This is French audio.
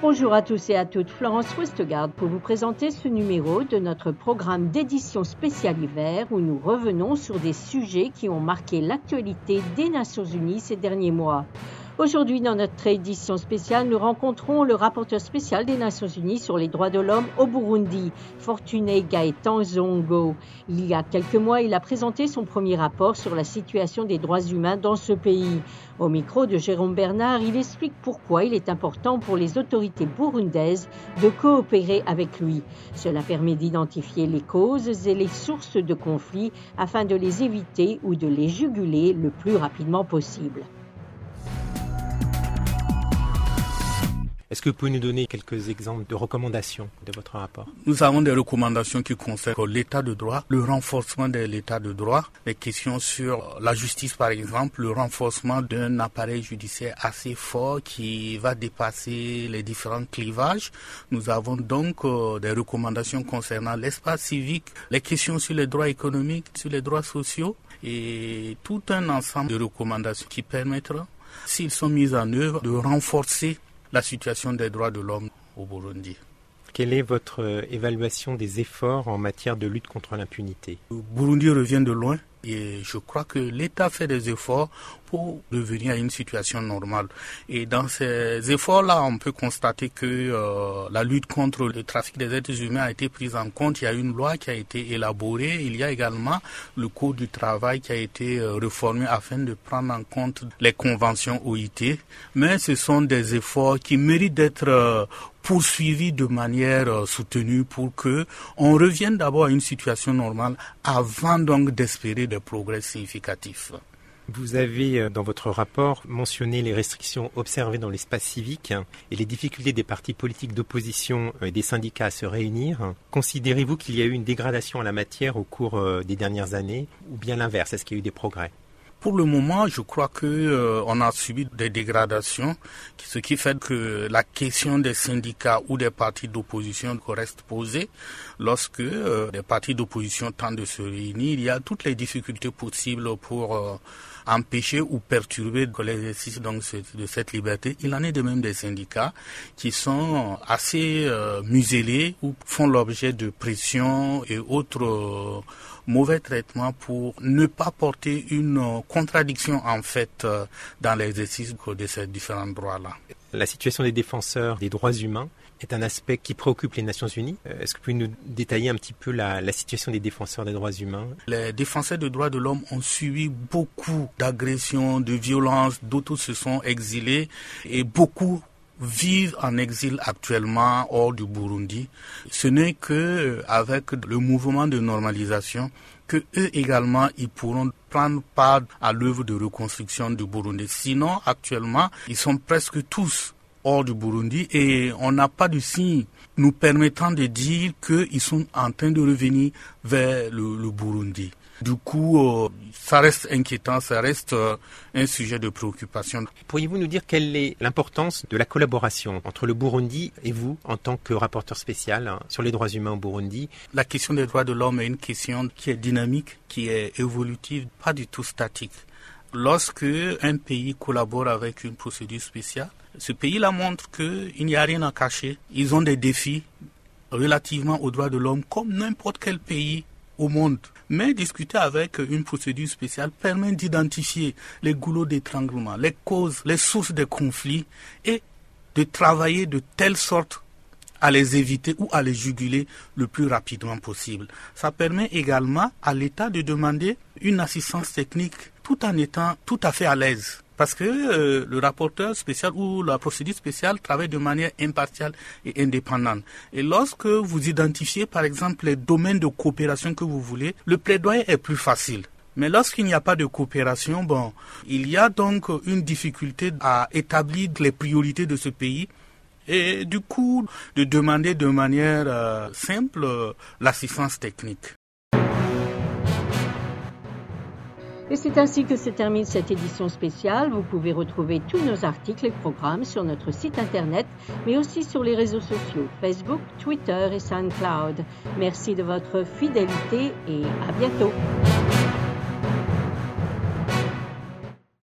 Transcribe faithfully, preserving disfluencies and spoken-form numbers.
Bonjour à tous et à toutes, Florence Westergard pour vous présenter ce numéro de notre programme d'édition spéciale hiver où nous revenons sur des sujets qui ont marqué l'actualité des Nations Unies ces derniers mois. Aujourd'hui, dans notre édition spéciale, nous rencontrons le rapporteur spécial des Nations Unies sur les droits de l'homme au Burundi, Fortuné Gaëtan Zongo. Il y a quelques mois, il a présenté son premier rapport sur la situation des droits humains dans ce pays. Au micro de Jérôme Bernard, il explique pourquoi il est important pour les autorités burundaises de coopérer avec lui. Cela permet d'identifier les causes et les sources de conflits afin de les éviter ou de les juguler le plus rapidement possible. Est-ce que vous pouvez nous donner quelques exemples de recommandations de votre rapport ? Nous avons des recommandations qui concernent l'état de droit, le renforcement de l'état de droit, les questions sur la justice par exemple, le renforcement d'un appareil judiciaire assez fort qui va dépasser les différents clivages. Nous avons donc des recommandations concernant l'espace civique, les questions sur les droits économiques, sur les droits sociaux et tout un ensemble de recommandations qui permettront, s'ils sont mis en œuvre, de renforcer la situation des droits de l'homme au Burundi. Quelle est votre évaluation des efforts en matière de lutte contre l'impunité ? Le Burundi revient de loin et je crois que l'État fait des efforts pour revenir à une situation normale. Et dans ces efforts-là, on peut constater que euh, la lutte contre le trafic des êtres humains a été prise en compte. Il y a une loi qui a été élaborée. Il y a également le Code du travail qui a été euh, réformé afin de prendre en compte les conventions O I T. Mais ce sont des efforts qui méritent d'être euh, poursuivis de manière euh, soutenue pour que on revienne d'abord à une situation normale avant donc d'espérer des progrès significatifs. Vous avez, dans votre rapport, mentionné les restrictions observées dans l'espace civique et les difficultés des partis politiques d'opposition et des syndicats à se réunir. Considérez-vous qu'il y a eu une dégradation en la matière au cours des dernières années ou bien l'inverse ? Est-ce qu'il y a eu des progrès ? Pour le moment, je crois que euh, on a subi des dégradations, ce qui fait que la question des syndicats ou des partis d'opposition reste posée. Lorsque euh, des partis d'opposition tentent de se réunir, il y a toutes les difficultés possibles pour euh, empêcher ou perturber l'exercice donc, de cette liberté. Il en est de même des syndicats qui sont assez euh, muselés ou font l'objet de pressions et autres euh, mauvais traitements pour ne pas porter une euh, contradiction en fait euh, dans l'exercice de ces différents droits-là. La situation des défenseurs des droits humains est un aspect qui préoccupe les Nations Unies. Est-ce que vous pouvez nous détailler un petit peu la, la situation des défenseurs des droits humains ? Les défenseurs des droits de l'homme ont subi beaucoup d'agressions, de violences, d'autres se sont exilés et beaucoup vivent en exil actuellement hors du Burundi. Ce n'est que avec le mouvement de normalisation que eux également ils pourront prendre part à l'œuvre de reconstruction du Burundi. Sinon, actuellement, ils sont presque tous hors du Burundi et on n'a pas de signe nous permettant de dire qu'ils sont en train de revenir vers le, le Burundi. Du coup, euh, ça reste inquiétant, ça reste euh, un sujet de préoccupation. Pourriez-vous nous dire quelle est l'importance de la collaboration entre le Burundi et vous en tant que rapporteur spécial hein, sur les droits humains au Burundi ? La question des droits de l'homme est une question qui est dynamique, qui est évolutive, pas du tout statique. Lorsque un pays collabore avec une procédure spéciale, ce pays-là montre qu'il n'y a rien à cacher. Ils ont des défis relativement aux droits de l'homme comme n'importe quel pays au monde. Mais discuter avec une procédure spéciale permet d'identifier les goulots d'étranglement, les causes, les sources des conflits et de travailler de telle sorte à les éviter ou à les juguler le plus rapidement possible. Ça permet également à l'État de demander une assistance technique tout en étant tout à fait à l'aise. Parce que euh, le rapporteur spécial ou la procédure spéciale travaille de manière impartiale et indépendante. Et lorsque vous identifiez, par exemple, les domaines de coopération que vous voulez, le plaidoyer est plus facile. Mais lorsqu'il n'y a pas de coopération, bon, il y a donc une difficulté à établir les priorités de ce pays et du coup de demander de manière euh, simple euh, l'assistance technique. Et c'est ainsi que se termine cette édition spéciale. Vous pouvez retrouver tous nos articles et programmes sur notre site internet, mais aussi sur les réseaux sociaux, Facebook, Twitter et SoundCloud. Merci de votre fidélité et à bientôt.